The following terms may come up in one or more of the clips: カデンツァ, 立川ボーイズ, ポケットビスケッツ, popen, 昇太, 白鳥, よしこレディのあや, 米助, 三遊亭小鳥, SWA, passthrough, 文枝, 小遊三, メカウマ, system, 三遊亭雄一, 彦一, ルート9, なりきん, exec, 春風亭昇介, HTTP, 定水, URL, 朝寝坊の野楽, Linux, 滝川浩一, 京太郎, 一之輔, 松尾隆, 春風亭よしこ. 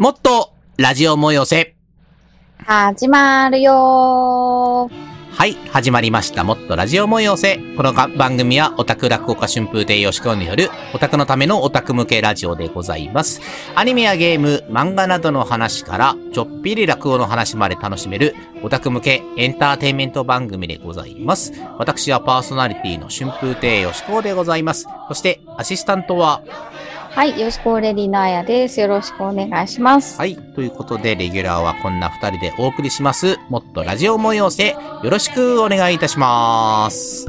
もっとラジオもよせ始まるよー。はい、始まりました。もっとラジオもよせ。この番組はオタク落語家春風亭よしこによるオタクのためのオタク向けラジオでございます。アニメやゲーム、漫画などの話からちょっぴり落語の話まで楽しめるオタク向けエンターテインメント番組でございます。私はパーソナリティの春風亭よしこでございます。そしてアシスタントは、はい、よしこレディのあやです。よろしくお願いします。はい、ということでレギュラーはこんな2人でお送りします。もっとラジオもよせ、よろしくお願いいたします。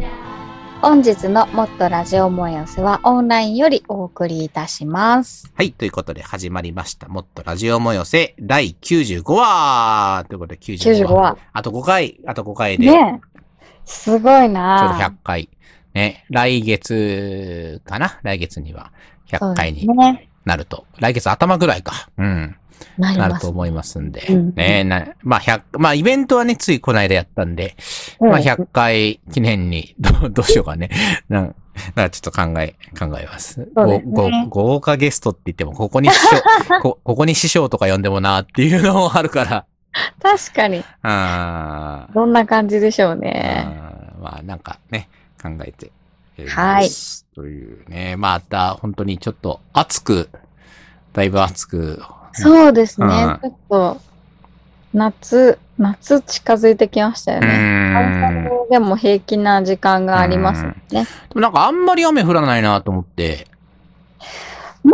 本日のもっとラジオもよせはオンラインよりお送りいたします。はい、ということで始まりました。もっとラジオもよせ第95話ということで95話、あと5回でね、すごいな。ちょうど100回ね、来月かな、来月には100回になると、ね、来月頭ぐらいか、うん、なると思いますんで、うん、ね、まあ100、まあイベントはね、ついこの間やったんで、うん、まあ100回記念にどうしようかね、なんかちょっと考えます。豪華ゲストって言ってもここに師匠とか呼んでもなっていうのもあるから。確かに。ああ。どんな感じでしょうね。まあなんかね、考えて。はい。というね、また本当にちょっとだいぶ暑く。そうですね。うん、ちょっと、夏近づいてきましたよね。でも平気な時間がありますね。でもなんかあんまり雨降らないなと思って。ま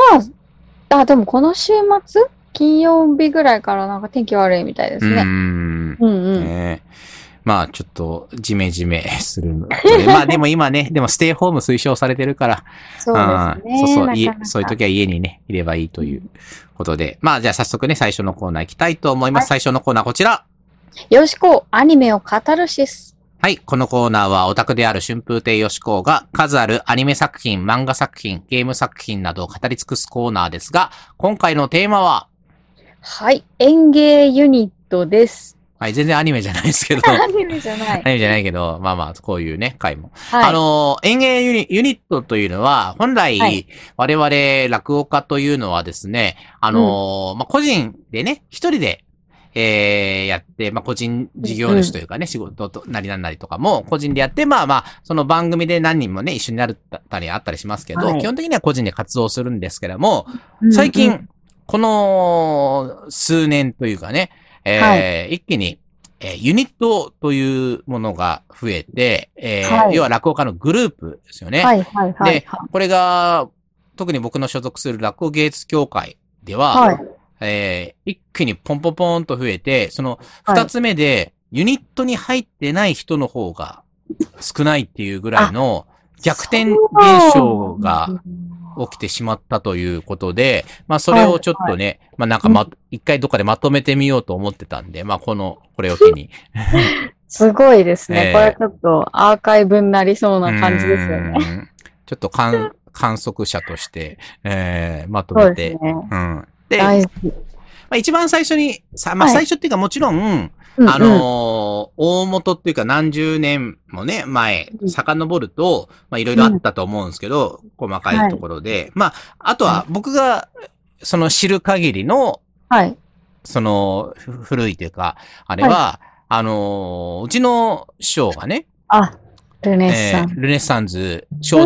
あ、でもこの週末金曜日ぐらいからなんか天気悪いみたいですね。うん。ね、まあちょっとジメジメするので、まあでも今ね、でもステイホーム推奨されてるから、そうですね、そういう時は家にねいればいいということで、まあじゃあ早速ね、最初のコーナー行きたいと思います。はい、最初のコーナーこちら。よしこアニメを語るシス。はい。このコーナーはオタクである春風亭よしこが数あるアニメ作品、漫画作品、ゲーム作品などを語り尽くすコーナーですが、今回のテーマは、はい。演芸ユニットです。はい、全然アニメじゃないですけど。アニメじゃないけど、まあまあ、こういうね、回も。はい、演芸ユニットというのは、本来、はい、我々落語家というのはですね、まあ、個人でね、一人で、やって、まあ、個人事業主というかね、仕事となりなんなりとかも、個人でやって、まあまあ、その番組で何人もね、一緒になったりあったりしますけど、はい、基本的には個人で活動するんですけども、最近、この数年というかね、はい、一気に、ユニットというものが増えて、はい、要は落語家のグループですよね。はい、で、これが、特に僕の所属する落語芸術協会では、はい、一気にポンポンポンと増えて、その二つ目で、ユニットに入ってない人の方が少ないっていうぐらいの逆転現象が起きてしまったということで、まあそれをちょっとね、まあなんか一回どっかでまとめてみようと思ってたんで、まあこれを機に。すごいですね。これちょっとアーカイブになりそうな感じですよね。ちょっと観測者として、まとめて。で、まあ、一番最初に、まあ最初っていうかもちろん、大元っていうか何十年もね、前、遡ると、まあいろいろあったと思うんですけど、細かいところで、まあ、あとは僕が、その知る限りの、その、古いというか、あれは、うちの師匠がね、ルネッサンズ、翔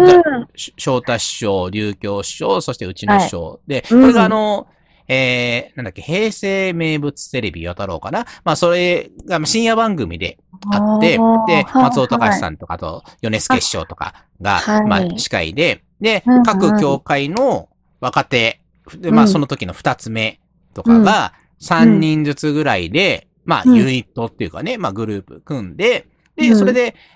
太師匠、琉京師匠、そしてうちの師匠。で、これがなんだっけ、平成名物テレビ与太郎かな、まあ、それが深夜番組であって、で、松尾隆さんとか、と、米助師匠とかが、まあ、司会で、で、各協会の若手、で、まあ、その時の二つ目とかが、3人ずつぐらいで、まあ、ユニットっていうかね、まあ、グループ組んで、で、それ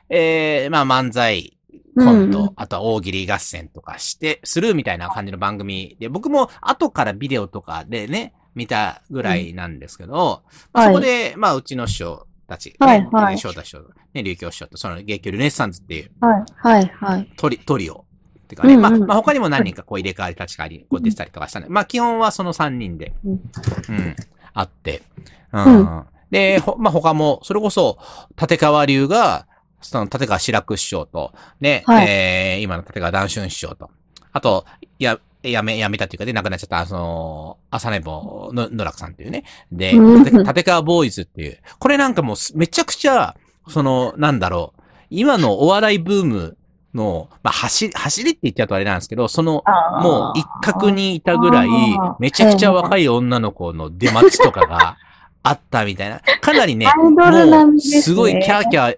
で、まあ、漫才、コント、あとは大喜利合戦とかして、するみたいな感じの番組で、僕も後からビデオとかでね、見たぐらいなんですけど、そこで、まあ、うちの師匠たち、翔太師匠、ね、琉京師匠と、その、芸協ルネッサンズっていう、トリオ。ってかね、まあ、他にも何人かこう入れ替わり立ち替わり、こう出てたりとかしたので、まあ、基本はその3人で、あって、で、まあ、他も、それこそ、立川流が、その、立川志らく師匠と、ね、今の立川談春師匠と、あと、やめたっていうかで、亡くなっちゃった、その、朝寝坊の野楽さんっていうね。で、立川ボーイズっていう。これなんかもう、めちゃくちゃ、その、なんだろう、今のお笑いブームの、まあ、走りって言っちゃうとあれなんですけど、その、もう一角にいたぐらい、めちゃくちゃ若い女の子の出待ちとかがあったみたいな。かなりね、もう、すごいキャーキャー、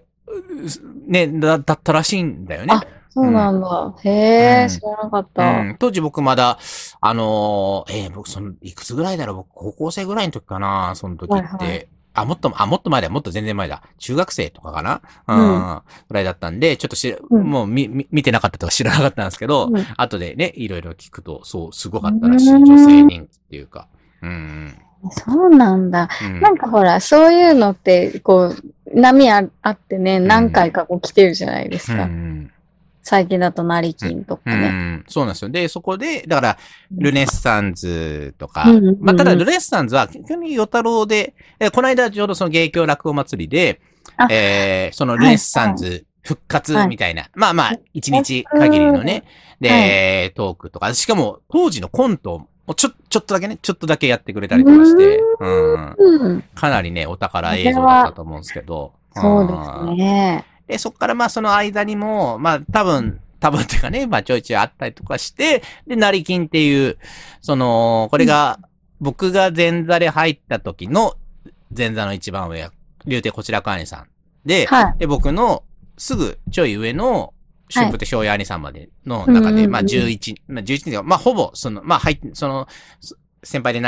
ね、だったらしいんだよね。そうなんだ。うん、へぇ、知らなかった、うん。当時僕まだ、僕その、いくつぐらいだろう、僕高校生ぐらいの時かな、その時って。はいはい、もっと前だ、もっと全然前だ。中学生とかかな、うん、ぐらいだったんで、ちょっともう見てなかったとか知らなかったんですけど、うん、後でね、いろいろ聞くと、そう、すごかったらしい。女性人気っていうか。うん。そうなんだ。うん、なんかほら、そういうのって、こう、波あってね、何回かこう来てるじゃないですか。うんうん最近だとなりきんとかね、うん。そうなんですよ。で、そこで、だから、ルネッサンズとか、うんうんうん、まあ、ただルネッサンズは、結局、与太郎で、この間ちょうどその芸協落語祭りで、そのルネッサンズ復活みたいな、はいはい、まあ、一日限りのね、で、トークとか、しかも当時のコントをちょっとだけやってくれたりとかして、うん、かなりね、お宝映像だったと思うんですけど。そうですね。で、そっからまあその間にも、まあ多分っていうかね、まあちょいちょいあったりとかして、で、なりきんっていう、その、これが、僕が前座で入った時の前座の一番上、竜亭こちらか兄さん。で、はい、で、僕のすぐちょい上の、春風亭昇也兄さんまでの中で、はい、まあ11人、まあほぼ、その、まあ入って、その、先輩で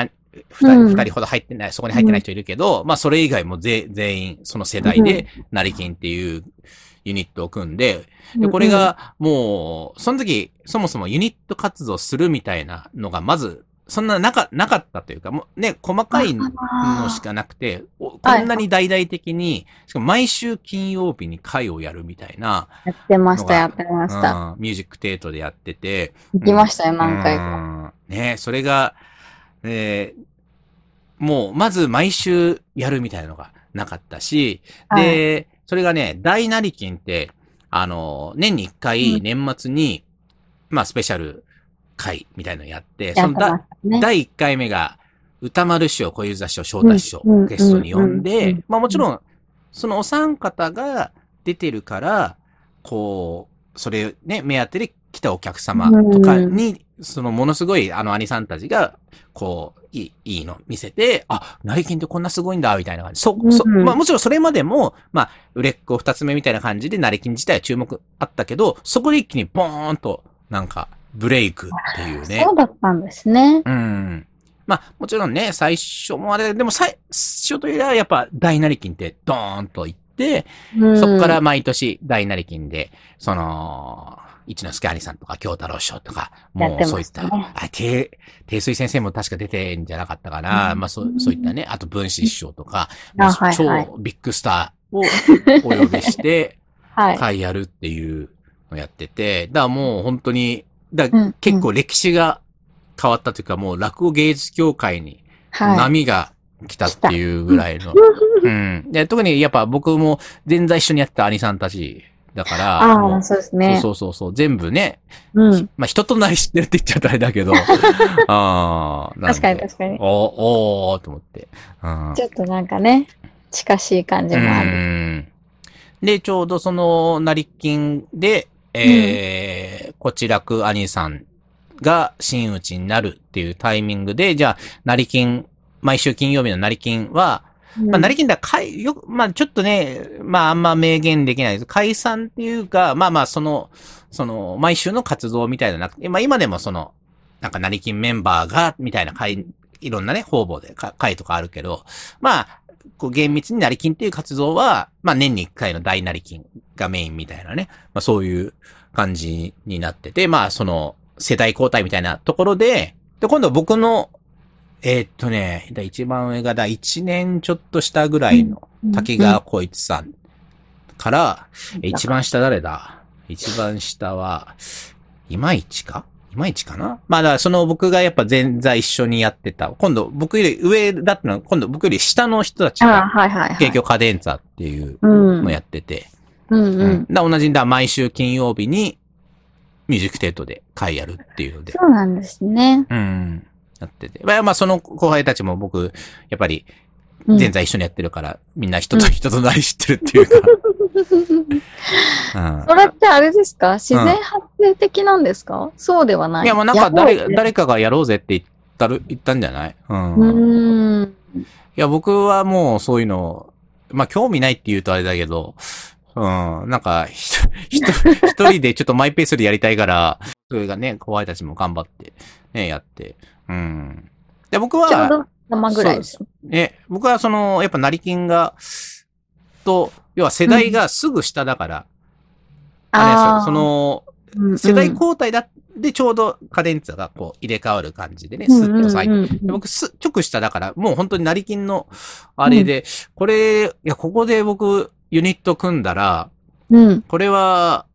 二人ほど入ってない、そこに入ってない人いるけど、まあそれ以外も全員その世代で、なりきんっていうユニットを組んで、で、これがもう、その時、そもそもユニット活動するみたいなのが、まず、そんななかったというか、もうね、細かいのしかなくて、こんなに大々的に、しかも毎週金曜日に会をやるみたいな。やってました。ミュージックテートでやってて。行きましたよ、何回か。ね、それが、もう、まず毎週やるみたいなのがなかったし、はい、で、それがね、大なりきんって、年に一回、年末に、まあ、スペシャル会みたいなのやって、その第1回目が、歌丸師匠、小遊三師匠、昇太師匠、ゲストに呼んで、まあもちろん、そのお三方が出てるから、こう、それね、目当てで来たお客様とかに、そのものすごい兄さんたちが、こう、いいの見せて、あ、なりきんってこんなすごいんだ、みたいな感じ。まあもちろんそれまでも、まあ、売れっ子二つ目みたいな感じで、なりきん自体は注目あったけど、そこで一気にボーンと、なんか、ブレイクっていうね。そうだったんですね。うん。まあもちろんね、最初もあれ、でも最初というよりはやっぱ大なりきんってドーンといって、そこから毎年大なりきんで、その、一之輔兄さんとか京太郎師匠とか、もうそういった、ね、定水先生も確か出てんじゃなかったかな、まあそういったね、あと文枝師匠とか、超ビッグスターをお呼びして、はい、やるっていうのをやってて、だからもう本当に、結構歴史が変わったというか、もう落語芸術協会に波が来たっていうぐらいの、うん、で特にやっぱ僕も前座一緒にやってた兄さんたち、だから、そうですね。そう、全部ね、まあ、人となり知ってるって言っちゃったあれだけど、確かに。おーと思って、ちょっとなんかね、近しい感じもある。で、ちょうどその、なりきんで、こちらく兄さんが真打ちになるっていうタイミングで、じゃあ、なりきん、毎週金曜日のなりきんは、まあ、なりきんだ解、よまあ、ちょっとね、まあ、あんま明言できないです。解散っていうか、まあ、その、毎週の活動みたいななくて、まあ、今でもその、なんかなりきんメンバーが、みたいな会、いろんなね、方々で会とかあるけど、まあ、こう、厳密になりきんっていう活動は、まあ、年に一回の大なりきんがメインみたいなね、まあ、そういう感じになってて、まあ、その、世代交代みたいなところで、で、今度僕の、一番上が一年ちょっと下ぐらいの滝川浩一さんから、一番下誰だ？一番下は、いまいちかなまあ、だからその僕がやっぱ前座一緒にやってた、今度僕より上だったのは、今度僕より下の人たちが、結局カデンツァっていうのをやってて、同じだ、毎週金曜日に、ミュージックテートで会やるっていうので。そうなんですね。うん。やってて。まあ、その後輩たちも僕、やっぱり、全在一緒にやってるから、みんな人と人となり知ってるっていうか。うん、それってあれですか？自然発生的なんですか？うん、そうではない。いや、もうなんか誰かがやろうぜって言ったんじゃない？うん。いや、僕はもうそういうの、まあ、興味ないって言うとあれだけど、うん、なんか、一人でちょっとマイペースでやりたいから、それがね、後輩たちも頑張って、ね、やって、うん。で、僕は、ちょうど生ぐらいです。ね、僕はその、やっぱ成金が、と、要は世代がすぐ下だから、うん、あれですよ、その、うんうん、世代交代だってちょうどカデンツァがこう入れ替わる感じでね、スッと最近、うんうんうん、僕直下だから、もう本当に成金のあれで、うん、これ、いや、ここで僕、ユニット組んだら、うん、これは、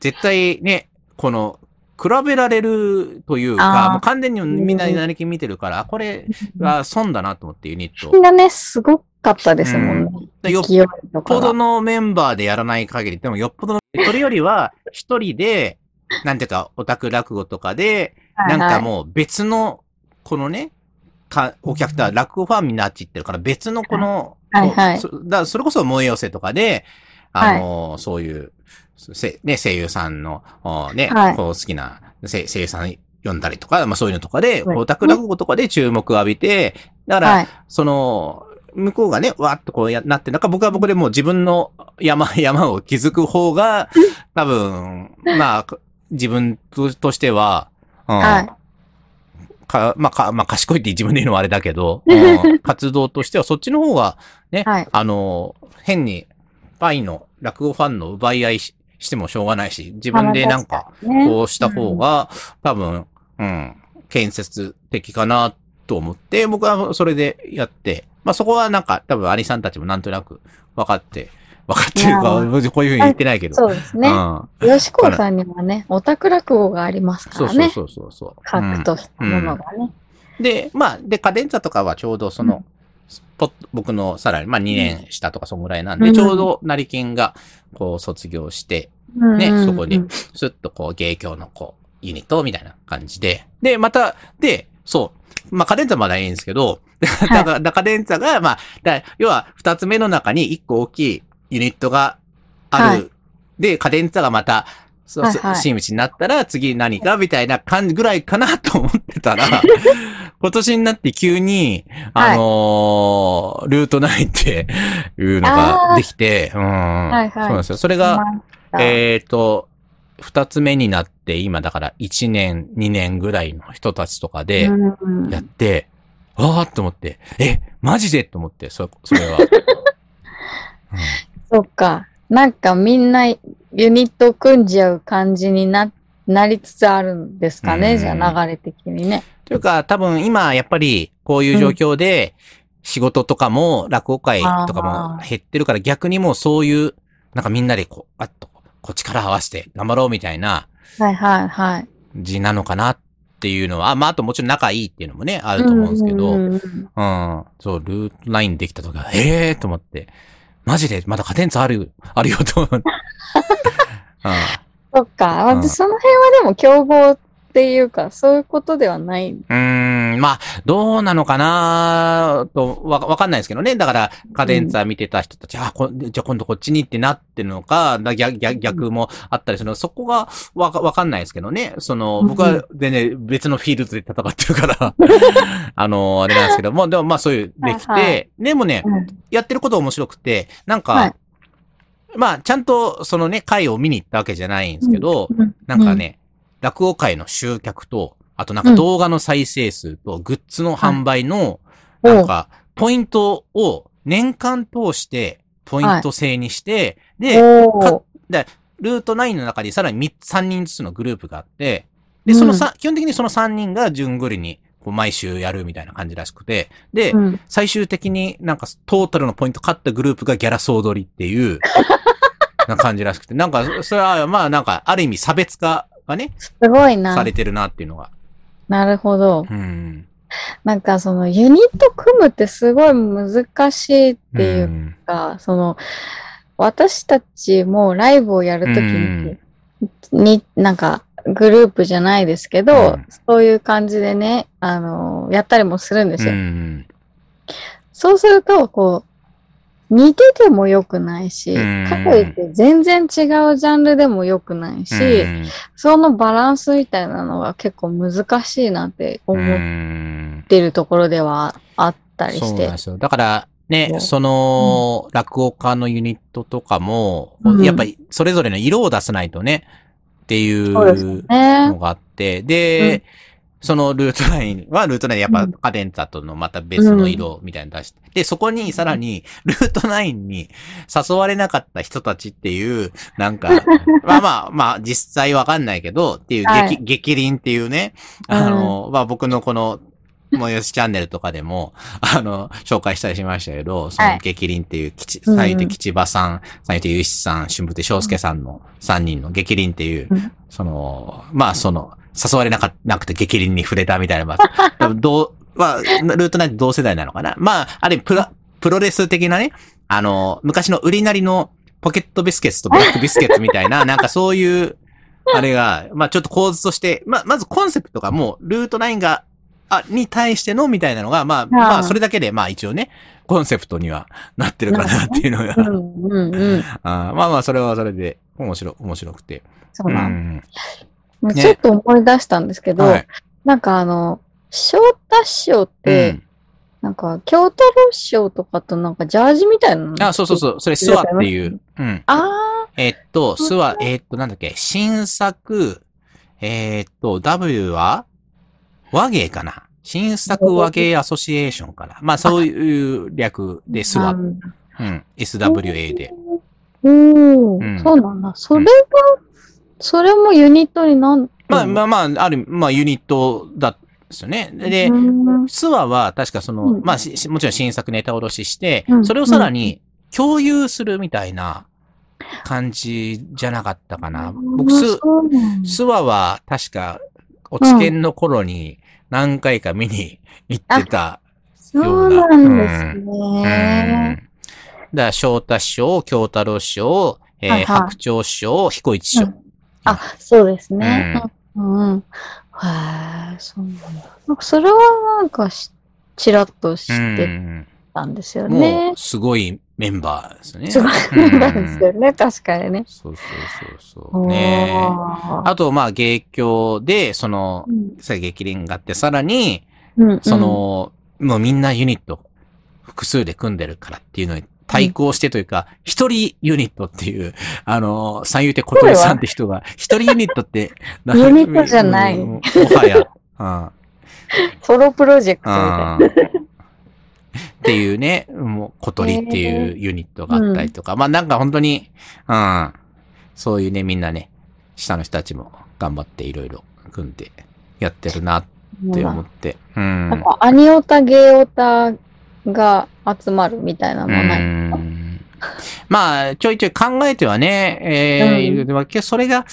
絶対ね、この、比べられるというか、もう完全にみんなに成金見てるから、これは損だなと思ってユニット。みんなね、すごかったですもんね。よっぽどのメンバーでやらない限り、でもよっぽどの、それよりは一人で、なんていうか、オタク落語とかで、なんかもう別の、このね、お客とは落語ファンになっちゃってるから、別のこの、はいはい、それこそ萌え寄せとかで、はい、そういう、ね、声優さんの、ね、はい、こう好きな声優さん読んだりとか、まあそういうのとかで、オタク落語とかで注目浴びて、だから、はい、その、向こうがね、わーっとこうなって、なんか僕は僕でもう自分の山を築く方が、多分、まあ、自分としては、うん、はい、まあ、賢いって自分で言うのはあれだけど、うん、活動としてはそっちの方が、ね、はい、変に、パイの落語ファンの奪い合いしてもしょうがないし、自分でなんか、こうした方が、多分、うん、建設的かなと思って、僕はそれでやって、まあそこはなんか、多分、アリさんたちもなんとなく分かってるか、こういうふうに言ってないけど。そうですね。うん、吉高さんにはね、オタク落語がありますからね。そう。格としたものがね、うん。で、まあ、で、カデンツァとかはちょうどその、うん、僕のさらに、まあ2年下とかそんぐらいなんで、うん、ちょうど成金がこう卒業して、うん、ね、そこにスッとこう芸協のこうユニットみたいな感じで、で、また、で、そう、まあカデンツァまだいいんですけど、はい、カデンツァが、まあ、要は2つ目の中に1個大きいユニットがある、はい、で、カデンツァがまた、真打ちになったら次何かみたいな感じぐらいかなと思ってたら、今年になって急に、はい、ルート9っていうのができて、うん、はいはい、そうなんですよ。それが、2つ目になって、今だから1年、2年ぐらいの人たちとかでやって、わーっと思って、マジでと思って、それは。うん、そっか。なんかみんなユニット組んじゃう感じになりつつあるんですかね、じゃあ流れ的にね。というか多分今やっぱりこういう状況で仕事とかも落語会とかも減ってるから、逆にもうそういうなんかみんなでこうあっとこう力合わせて頑張ろうみたいな感じなのかなっていうのは、まああともちろん仲いいっていうのもねあると思うんですけど、うん、そうルート9できた時はと思って。マジでまだカデンツあるよと思って。そっか、うん。その辺はでも競合っていうか、そういうことではない。まあ、どうなのかなと、わかんないですけどね。だから、カデンツァ見てた人たち、じゃあ今度こっちにってなってるのか、逆もあったりするの、そこがわかんないですけどね。その、僕は全然別のフィールドで戦ってるから、あれなんですけども、でもまあそういう、できて、はいはい、でもね、うん、やってること面白くて、なんか、はい、まあ、ちゃんと、そのね、会を見に行ったわけじゃないんですけど、なんかね、落語会の集客と、あとなんか動画の再生数と、グッズの販売の、なんか、ポイントを年間通して、ポイント制にして、で、ルート9の中でさらに3人ずつのグループがあって、で、基本的にその3人が順繰りに、毎週やるみたいな感じらしくて、で、最終的になんかトータルのポイント勝ったグループがギャラ総取りっていうな感じらしくて、なんかそれはまあなんかある意味差別化がね、すごいなされてるなっていうのが。なるほど。うん、なんかそのユニット組むってすごい難しいっていうか、その私たちもライブをやるときに、に、なんか、グループじゃないですけど、うん、そういう感じでね、やったりもするんですよ。うんうん、そうすると、こう、似てても良くないし、うん、かといって全然違うジャンルでも良くないし、うん、そのバランスみたいなのが結構難しいなって思ってるところではあったりして。うん、そうなんですよ。だから、ね、その、うん、落語家のユニットとかも、うん、やっぱりそれぞれの色を出さないとね、っていうのがあって、で、うん、そのルートラインはルートラインやっぱカデンツァとのまた別の色みたいなの出して、うん、で、そこにさらにルートラインに誘われなかった人たちっていう、なんか、まあ、実際わかんないけど、っていう激輪っていうね、まあ僕のこの、もよしチャンネルとかでも、紹介したりしましたけど、その激輪っていう、三遊亭吉場さん、三遊亭雄一さん、春風亭昇介さんの3人の激輪っていう、うん、その、まあその、誘われなくて激輪に触れたみたいな、まあ、ルートないと同世代なのかな。まあ、ある意味プロレス的なね、昔の売りなりのポケットビスケッツとブラックビスケッツみたいな、なんかそういう、あれが、まあちょっと構図として、まずコンセプトがもう、ルート9が、に対してのみたいなのが、まあ、それだけで、まあ一応ね、コンセプトにはなってるかなっていうのが。うんうんうん、まあ、それはそれで面白くて。そうなん、うんね、ちょっと思い出したんですけど、はい、なんか昇太師匠って、うん、なんか、京太郎師匠とかとなんかジャージみたいなのあ、そう、それ諏訪っていう。うん。諏訪、なんだっけ、新作、W は和芸かな、新作和芸アソシエーションかな、まあそういう略でスワ、うん、SWA で、うん、そうなんだ。それが、うん、それもユニットになんまああるまあユニットだったですよね。で、スワは確かその、うん、まあもちろん新作ネタ卸しして、うん、それをさらに共有するみたいな感じじゃなかったかな。僕スワは確かお知見の頃に何回か見に行ってたような。そうなんですね。うん、だから、昇太師匠、京太郎師匠、白鳥師匠、彦一師匠、うん。あ、そうですね。うん。うん、へぇ、そうなんだ。なんかそれはなんかちらっと知ってたんですよね。もうすごいメンバーですね。すごいメンバーですよね。確かにね。そう。ねえ。あと、まあ、芸協で、その、激輪があって、さらに、うんうん、その、もうみんなユニット、複数で組んでるからっていうのに対抗してというか、一人ユニットっていう、三遊亭小鳥さんって人が、一人ユニットって、ユニットじゃない。もはや。ソロプロジェクトみたいな。っていうね、もう小鳥っていうユニットがあったりとか、まあなんか本当に、うん、そういうね、みんなね、下の人たちも頑張っていろいろ組んでやってるなって思って。うん。やっぱアニオタ、ゲイオタが集まるみたいなのはないですか？まあ、ちょいちょい考えてはね、それが、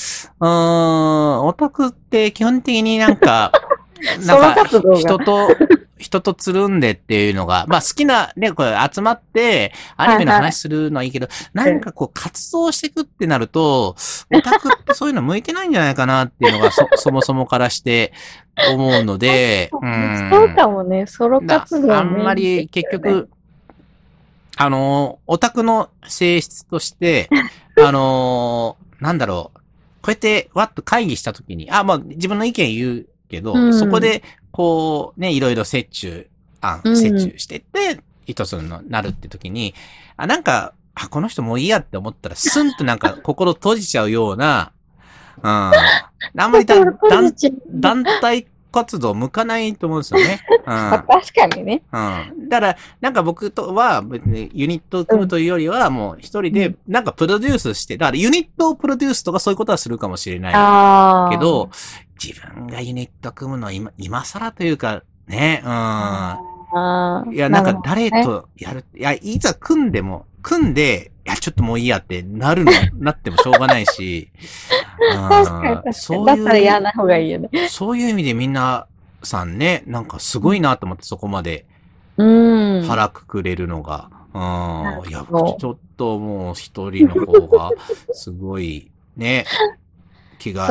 オタクって基本的になんか人とつるんでっていうのが、まあ好きな、ね、これ集まって、アニメの話するのはいいけど、はいはい、なんかこう活動していくってなると、オタクってそういうの向いてないんじゃないかなっていうのが、そもそもからして思うので、うん。そうかもね、ソロ活動、ね、あんまり結局、オタクの性質として、なんだろう、こうやってわっと会議したときに、まあ自分の意見言うけど、うん、そこで、こうね、いろいろ折衷してって、一つになるって時に、この人もういいやって思ったら、スンとなんか心閉じちゃうような、うん、あんまり団体活動向かないと思うんですよね。うん、確かにね。うん。だから、なんか僕とは、ユニットを組むというよりは、もう一人で、なんかプロデュースして、だからユニットをプロデュースとかそういうことはするかもしれないけど、自分がユニット組むのは今更というか、ね、うん。いや、なんか誰とやる、いや、いざ組んで、いや、ちょっともういいやってなってもしょうがないし、確かに。そういう。だったらやらない方がいいよね。そういう意味でみんなさんね、なんかすごいなと思ってそこまで、腹くくれるのが、いや、ちょっともう一人の方が、すごい、ね、気が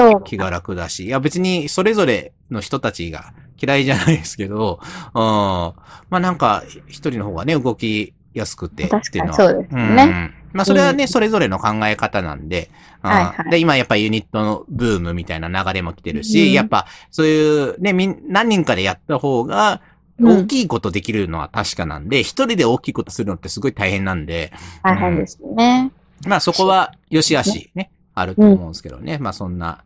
楽だし、いや別にそれぞれの人たちが嫌いじゃないですけど、まあなんか一人の方がね動きやすくてっていうのは、そうですね。まあそれはね、それぞれの考え方なんで、はいはい、で今やっぱユニットのブームみたいな流れも来てるし、やっぱそういうね何人かでやった方が大きいことできるのは確かなんで、一人で大きいことするのってすごい大変なんで、大変ですね。まあそこは良し悪しね。あると思うんですけどね。まあそんな、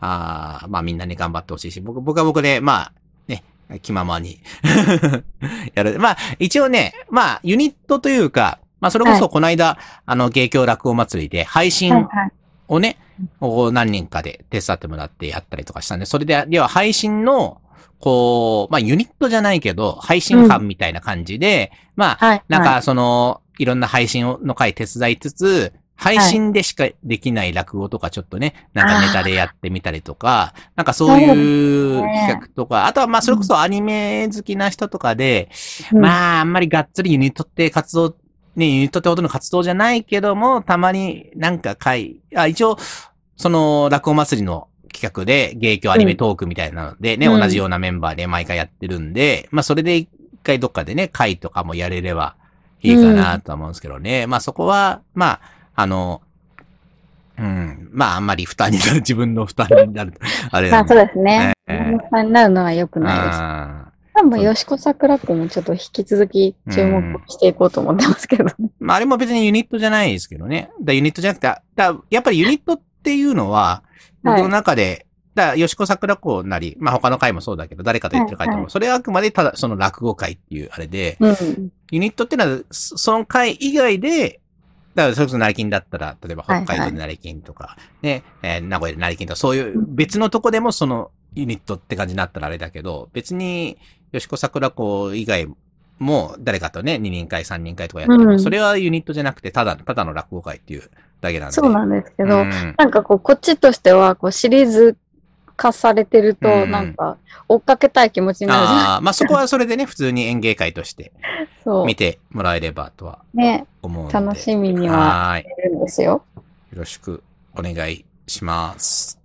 まあみんなね頑張ってほしいし、僕は僕で、まあね、気ままにやる。まあ一応ね、まあユニットというか、まあそれこそこの間、はい、芸協落語祭りで配信をね、はいはい、何人かで手伝ってもらってやったりとかしたんで、それで、要は配信の、こう、まあユニットじゃないけど、配信班みたいな感じで、うん、まあ、はい、なんかその、いろんな配信の回手伝いつつ、配信でしかできない落語とかちょっとね、なんかネタでやってみたりとか、なんかそういう企画とか、あとはまあそれこそアニメ好きな人とかで、まああんまりがっつりユニットって活動、ね、ユニットってほどの活動じゃないけども、たまになんか一応、その落語祭りの企画で芸協アニメトークみたいなのでね、同じようなメンバーで毎回やってるんで、まあそれで一回どっかでね、会とかもやれればいいかなと思うんですけどね、まあそこは、まあ、まああんまり負担になる、自分の負担になる。あれだ、ね。まあそうですね。負担になるのは良くないです。多分、よしこさくらくんもちょっと引き続き注目していこうと思ってますけど、ね。まああれも別にユニットじゃないですけどね。ユニットじゃなくて、やっぱりユニットっていうのは、僕の中で、よしこさくらくんなり、まあ他の回もそうだけど、誰かと言ってる回とも、はいはい、それはあくまでただその落語会っていうあれで、うん、ユニットってのは、その回以外で、だから、それこそ成金だったら、例えば北海道で成金とか、はいはい、ね、名古屋で成金とか、そういう別のとこでもそのユニットって感じになったらあれだけど、別に、吉子桜子以外も誰かとね、2人会、3人会とかやってる、うん、それはユニットじゃなくて、ただの落語会っていうだけなんで。そうなんですけど、なんかこっちとしては、シリーズ化されてると、なんか、追っかけたい気持ちになるじゃないですか。まあそこはそれでね、普通に演芸会として見てもらえればとは思うので。ね、楽しみにはしてるんですよ。よろしくお願いします。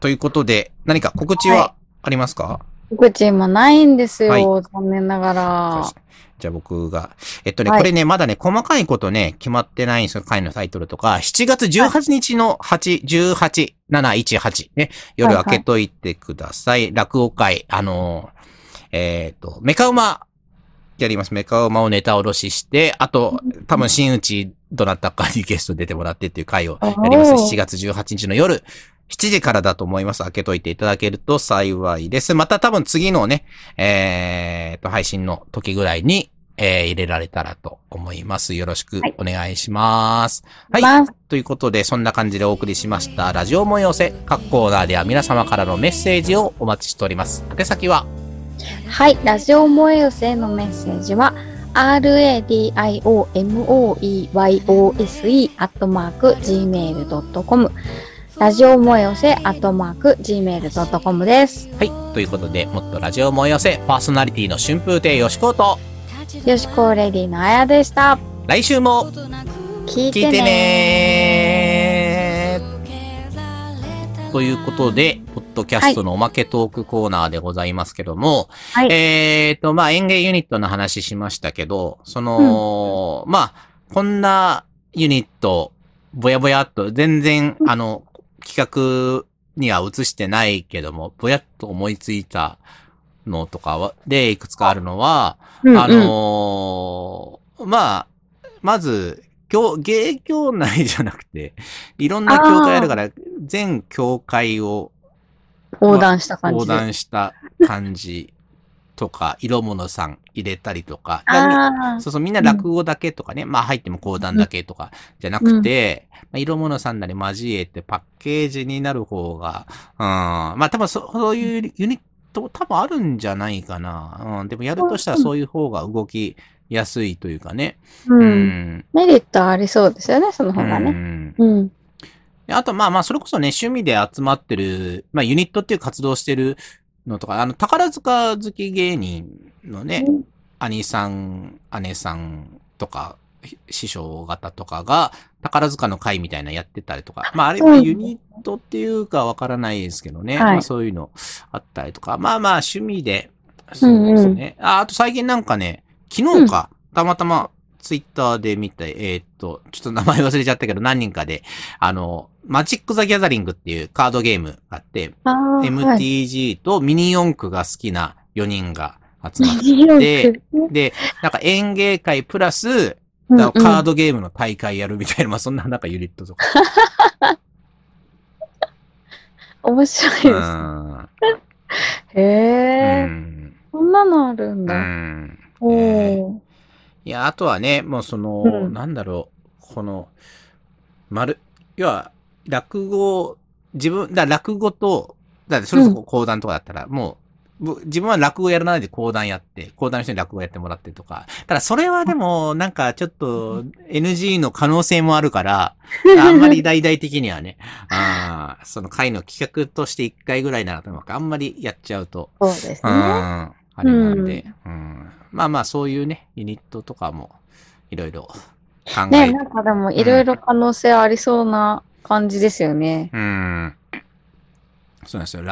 ということで、何か告知はありますか？はい、告知もないんですよ、はい、残念ながら。じゃあ僕が。はい、これね、まだね、細かいことね、決まってないんですよ。会のタイトルとか、7月18日の8、18、7、18ね、夜明けといてください。はいはい、落語会、メカウマやります。メカウマをネタ下ろしして、あと、多分、新内どなたかにゲスト出てもらってっていう会をやります。7月18日の夜。7時からだと思います。開けといていただけると幸いです。また多分次のね、配信の時ぐらいに、入れられたらと思います。よろしくお願いします。はい。はい、ということで、そんな感じでお送りしました。ラジオも寄せ、各コーナーでは皆様からのメッセージをお待ちしております。宛先ははい、ラジオも寄せのメッセージは、radiomoeyose@gmail.comラジオもよせ@gmail.com です。はい。ということで、もっとラジオもよせ、パーソナリティの春風亭よしこと、よしこレディのあやでした。来週も、聞いてねー。ということで、ポッドキャストのおまけトークコーナーでございますけども、はい、まあ、演芸ユニットの話しましたけど、その、まあ、こんなユニット、ぼやぼやっと、全然、企画には映してないけども、ぼやっと思いついたのとかは、で、いくつかあるのは、まあ、まず、芸協内じゃなくて、いろんな協会あるから、全協会を、横断した感じとか、色物さん入れたりとか。そうそう、みんな落語だけとかね。まあ入っても講談だけとかじゃなくて、まあ、色物さんなり交えてパッケージになる方が、まあ多分そういうユニット多分あるんじゃないかな。でもやるとしたらそういう方が動きやすいというかね。メリットありそうですよね、その方がね。あとまあそれこそね、趣味で集まってる、まあユニットっていう活動してるのとか、宝塚好き芸人のね、兄さん、姉さんとか、師匠方とかが宝塚の会みたいなやってたりとか、まああれはユニットっていうかわからないですけどね、はい、まあそういうのあったりとか、まあまあ趣味で、そうですね。うんうん、あと最近なんかね、昨日か、うん、たまたまツイッターで見た、ちょっと名前忘れちゃったけど何人かで、マジック・ザ・ギャザリングっていうカードゲームがあって、MTG とミニ四駆が好きな4人が集まって、で、なんか演芸会プラス、カードゲームの大会やるみたいな、まあそんななんかユニットとか。面白いですね。へえ、うん、そんなのあるんだ。うん、いや、あとはね、もうその、なんだろう、この、要は、落語、落語と、だってそれこそ講談とかだったら、もう、自分は落語やらないで講談やって、講談の人に落語やってもらってとか。ただそれはでも、なんかちょっと NG の可能性もあるから、あんまり大々的にはね、その会の企画として1回ぐらいならと思うから、あんまりやっちゃうと。そうですね。あれなんで、まあまあそういうね、ユニットとかもいろいろ考えて。ね、なんかでもいろいろ可能性ありそうな感じですよね。そうなんですよ。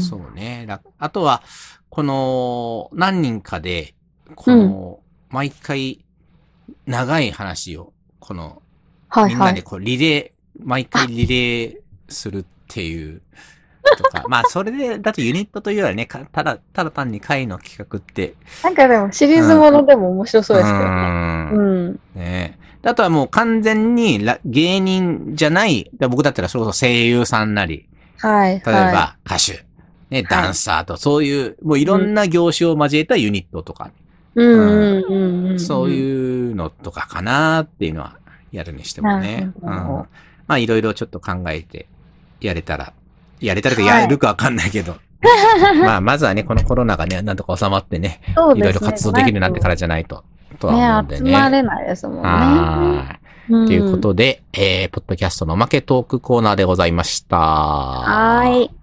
そうね。あとは、この何人かで、この、毎回長い話を、この、みんなでこう毎回リレーするっていう。とかまあ、それで、だとユニットというよりはね、ただ単に会の企画って。なんかでも、シリーズものでも面白そうですけどね。ねえ。あとはもう完全に芸人じゃない、僕だったらそれこそ声優さんなり、例えば歌手、ね、ダンサーと、そういう、もういろんな業種を交えたユニットとか、そういうのとかかなっていうのは、やるにしてもね。まあ、いろいろちょっと考えて、やるかわかんないけど。まあ、まずはね、このコロナがね、なんとか収まってね、いろいろ活動できるようになってからじゃないと、とは思うんでね。集まれないですもんね。ということで、ポッドキャストのおまけトークコーナーでございました。はい。